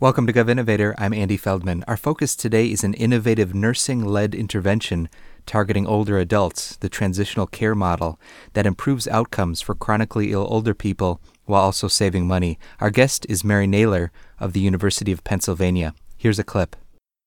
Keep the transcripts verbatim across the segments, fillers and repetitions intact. Welcome to GovInnovator. I'm Andy Feldman. Our focus today is an innovative nursing-led intervention targeting older adults, the transitional care model, that improves outcomes for chronically ill older people while also saving money. Our guest is Mary Naylor of the University of Pennsylvania. Here's a clip.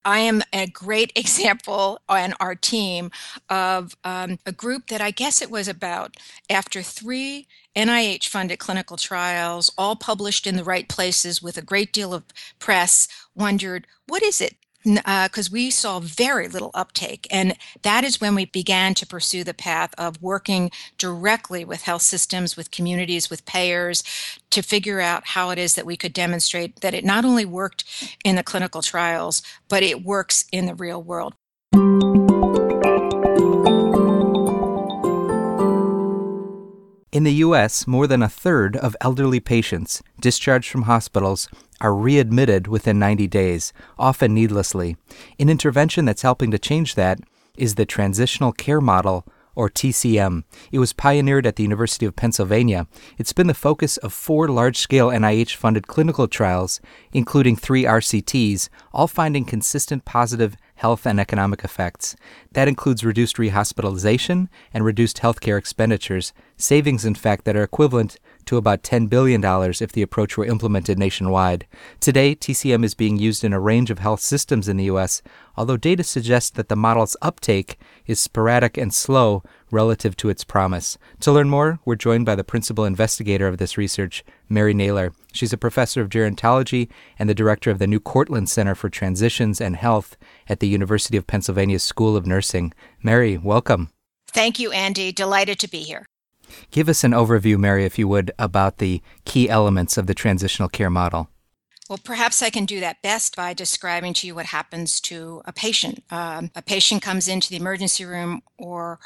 I am a great example on our team of um, a group that I guess it was about after three N I H-funded clinical trials, all published in the right places with a great deal of press, wondered, what is it? Because uh, we saw very little uptake. And that is when we began to pursue the path of working directly with health systems, with communities, with payers, to figure out how it is that we could demonstrate that it not only worked in the clinical trials, but it works in the real world. In the U S, more than a third of elderly patients discharged from hospitals are readmitted within ninety days, often needlessly. An intervention that's helping to change that is the Transitional Care Model, or T C M. It was pioneered at the University of Pennsylvania. It's been the focus of four large-scale N I H-funded clinical trials, including three R C Ts, all finding consistent positive health and economic effects. That includes reduced rehospitalization and reduced healthcare expenditures, savings, in fact, that are equivalent to about ten billion dollars if the approach were implemented nationwide. Today, T C M is being used in a range of health systems in the U S, although data suggests that the model's uptake is sporadic and slow relative to its promise. To learn more, we're joined by the principal investigator of this research, Mary Naylor. She's a professor of gerontology and the director of the New Courtland Center for Transitions and Health at the University of Pennsylvania School of Nursing. Mary, welcome. Thank you, Andy. Delighted to be here. Give us an overview, Mary, if you would, about the key elements of the transitional care model. Well, perhaps I can do that best by describing to you what happens to a patient. Um, a patient comes into the emergency room or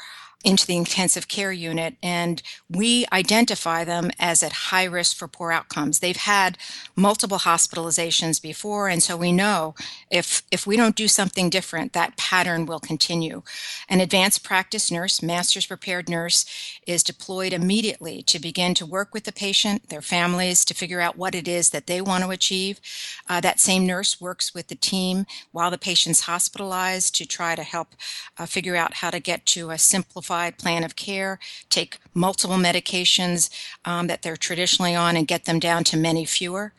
into the intensive care unit, and we identify them as at high risk for poor outcomes. They've had multiple hospitalizations before, and so we know if if we don't do something different, that pattern will continue. An advanced practice nurse, master's prepared nurse, is deployed immediately to begin to work with the patient, their families, to figure out what it is that they want to achieve. Uh, that same nurse works with the team while the patient's hospitalized to try to help uh, figure out how to get to a simplified plan of care, take multiple medications um, that they're traditionally on and get them down to many fewer.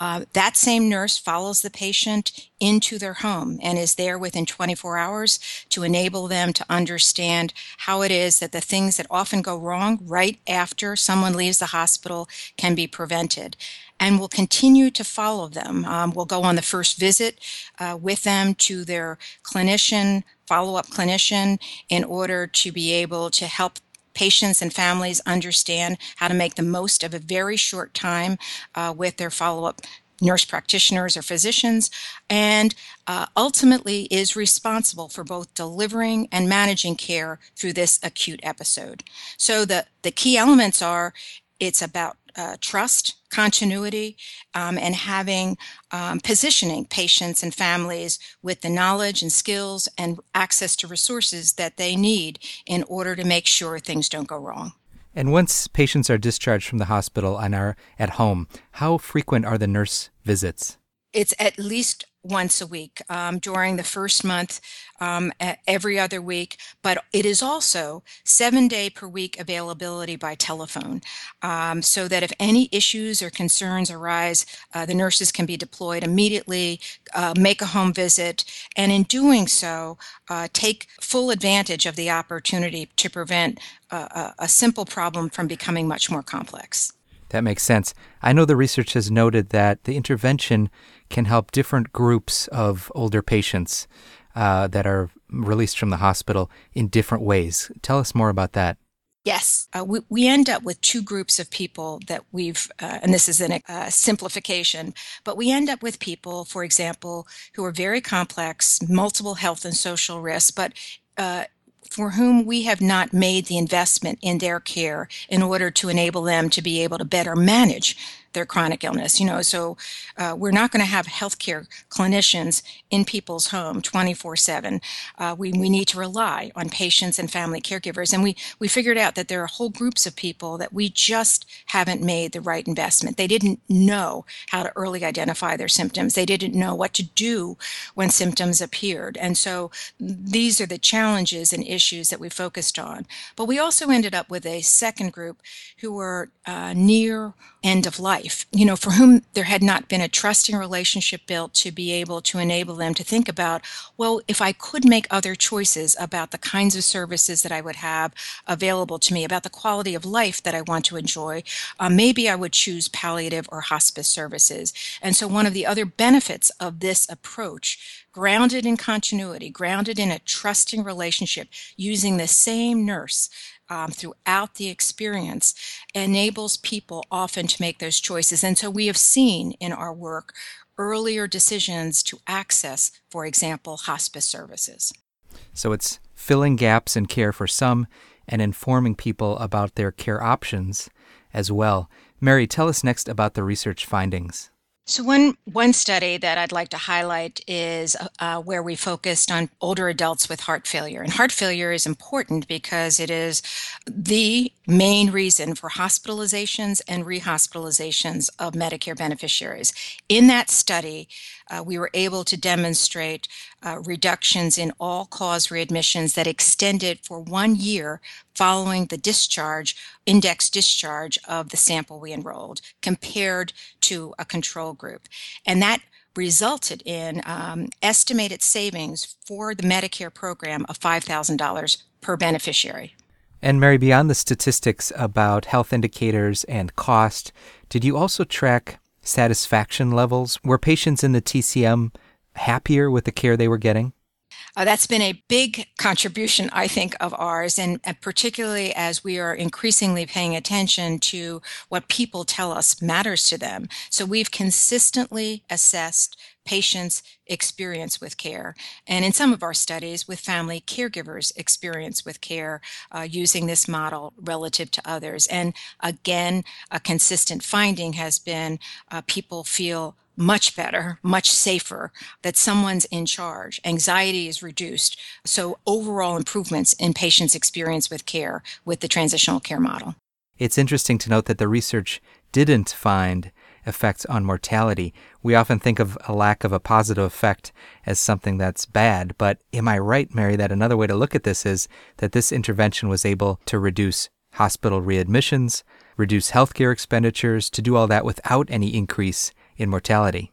Uh, that same nurse follows the patient into their home and is there within twenty-four hours to enable them to understand how it is that the things that often go wrong right after someone leaves the hospital can be prevented. And we'll continue to follow them. Um, we'll go on the first visit uh, with them to their clinician, follow-up clinician, in order to be able to help patients and families understand how to make the most of a very short time uh, with their follow-up nurse practitioners or physicians, and uh, ultimately is responsible for both delivering and managing care through this acute episode. So the, the key elements are, it's about Uh, trust, continuity, um, and having um, positioning patients and families with the knowledge and skills and access to resources that they need in order to make sure things don't go wrong. And once patients are discharged from the hospital and are at home, how frequent are the nurse visits? It's at least once a week um, during the first month, um, every other week, but it is also seven day per week availability by telephone um, so that if any issues or concerns arise, uh, the nurses can be deployed immediately, uh, make a home visit, and in doing so, uh, take full advantage of the opportunity to prevent uh, a simple problem from becoming much more complex. That makes sense. I know the research has noted that the intervention can help different groups of older patients uh, that are released from the hospital in different ways. Tell us more about that. Yes. Uh, we, we end up with two groups of people that we've, uh, and this is a uh, simplification, but we end up with people, for example, who are very complex, multiple health and social risks, but uh, for whom we have not made the investment in their care in order to enable them to be able to better manage their chronic illness. You know, so uh, we're not going to have healthcare clinicians in people's home twenty-four seven. Uh, we, we need to rely on patients and family caregivers. And we, we figured out that there are whole groups of people that we just haven't made the right investment. They didn't know how to early identify their symptoms. They didn't know what to do when symptoms appeared. And so these are the challenges and issues that we focused on. But we also ended up with a second group who were uh, near end of life, you know, for whom there had not been a trusting relationship built to be able to enable them to think about, well, if I could make other choices about the kinds of services that I would have available to me, about the quality of life that I want to enjoy, uh, maybe I would choose palliative or hospice services. And so one of the other benefits of this approach, grounded in continuity, grounded in a trusting relationship, using the same nurse um, throughout the experience, enables people often to make those choices. And so we have seen in our work earlier decisions to access, for example, hospice services. So it's filling gaps in care for some and informing people about their care options as well. Mary, tell us next about the research findings. So one one study that I'd like to highlight is uh, where we focused on older adults with heart failure. And heart failure is important because it is the main reason for hospitalizations and rehospitalizations of Medicare beneficiaries. In that study, uh, we were able to demonstrate uh, reductions in all-cause readmissions that extended for one year following the discharge, index discharge of the sample we enrolled, compared to a control group. And that resulted in um, estimated savings for the Medicare program of five thousand dollars per beneficiary. And Mary, beyond the statistics about health indicators and cost, did you also track satisfaction levels? Were patients in the T C M happier with the care they were getting? Uh, that's been a big contribution, I think, of ours, and uh, particularly as we are increasingly paying attention to what people tell us matters to them. So we've consistently assessed patients' experience with care, and in some of our studies with family caregivers' experience with care uh, using this model relative to others. And again, a consistent finding has been uh, people feel much better, much safer, that someone's in charge. Anxiety is reduced. So overall improvements in patients' experience with care with the transitional care model. It's interesting to note that the research didn't find effects on mortality. We often think of a lack of a positive effect as something that's bad. But am I right, Mary, that another way to look at this is that this intervention was able to reduce hospital readmissions, reduce healthcare expenditures, to do all that without any increase in mortality?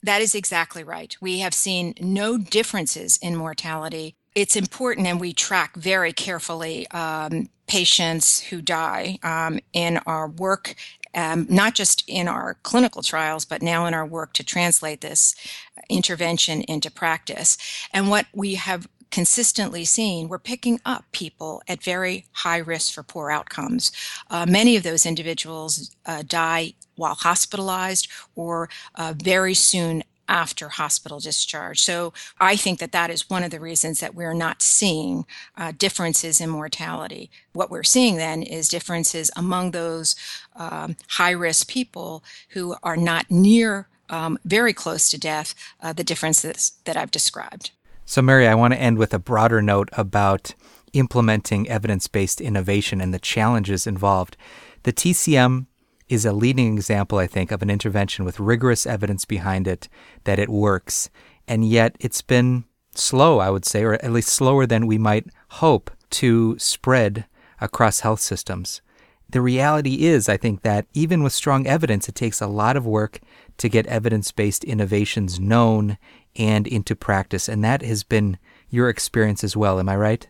That is exactly right. We have seen no differences in mortality. It's important, and we track very carefully um, patients who die um, in our work, um, not just in our clinical trials, but now in our work to translate this intervention into practice. And what we have consistently seen, we're picking up people at very high risk for poor outcomes. Uh, many of those individuals uh, die while hospitalized or uh, very soon after hospital discharge. So I think that that is one of the reasons that we're not seeing uh, differences in mortality. What we're seeing then is differences among those um, high-risk people who are not near, um, very close to death, uh, the differences that I've described. So, Mary, I want to end with a broader note about implementing evidence-based innovation and the challenges involved. The T C M is a leading example, I think, of an intervention with rigorous evidence behind it that it works. And yet it's been slow, I would say, or at least slower than we might hope, to spread across health systems. The reality is, I think, that even with strong evidence, it takes a lot of work to get evidence-based innovations known and into practice. And that has been your experience as well. Am I right?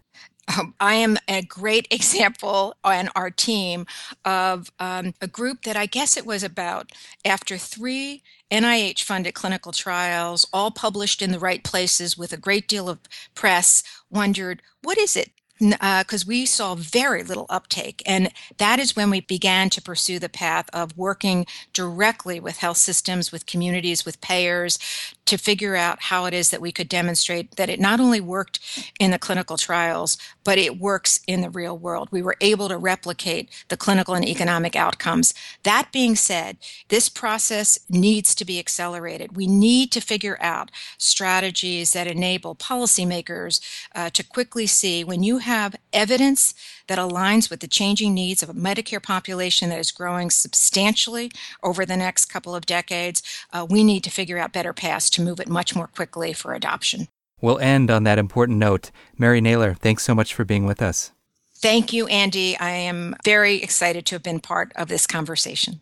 Um, I am a great example on our team of um, a group that I guess it was about after three N I H-funded clinical trials, all published in the right places with a great deal of press, wondered, what is it? Because uh, we saw very little uptake. And that is when we began to pursue the path of working directly with health systems, with communities, with payers, to figure out how it is that we could demonstrate that it not only worked in the clinical trials, but it works in the real world. We were able to replicate the clinical and economic outcomes. That being said, this process needs to be accelerated. We need to figure out strategies that enable policymakers uh, to quickly see when you have evidence that aligns with the changing needs of a Medicare population that is growing substantially over the next couple of decades, uh, we need to figure out better paths to move it much more quickly for adoption. We'll end on that important note. Mary Naylor, thanks so much for being with us. Thank you, Andy. I am very excited to have been part of this conversation.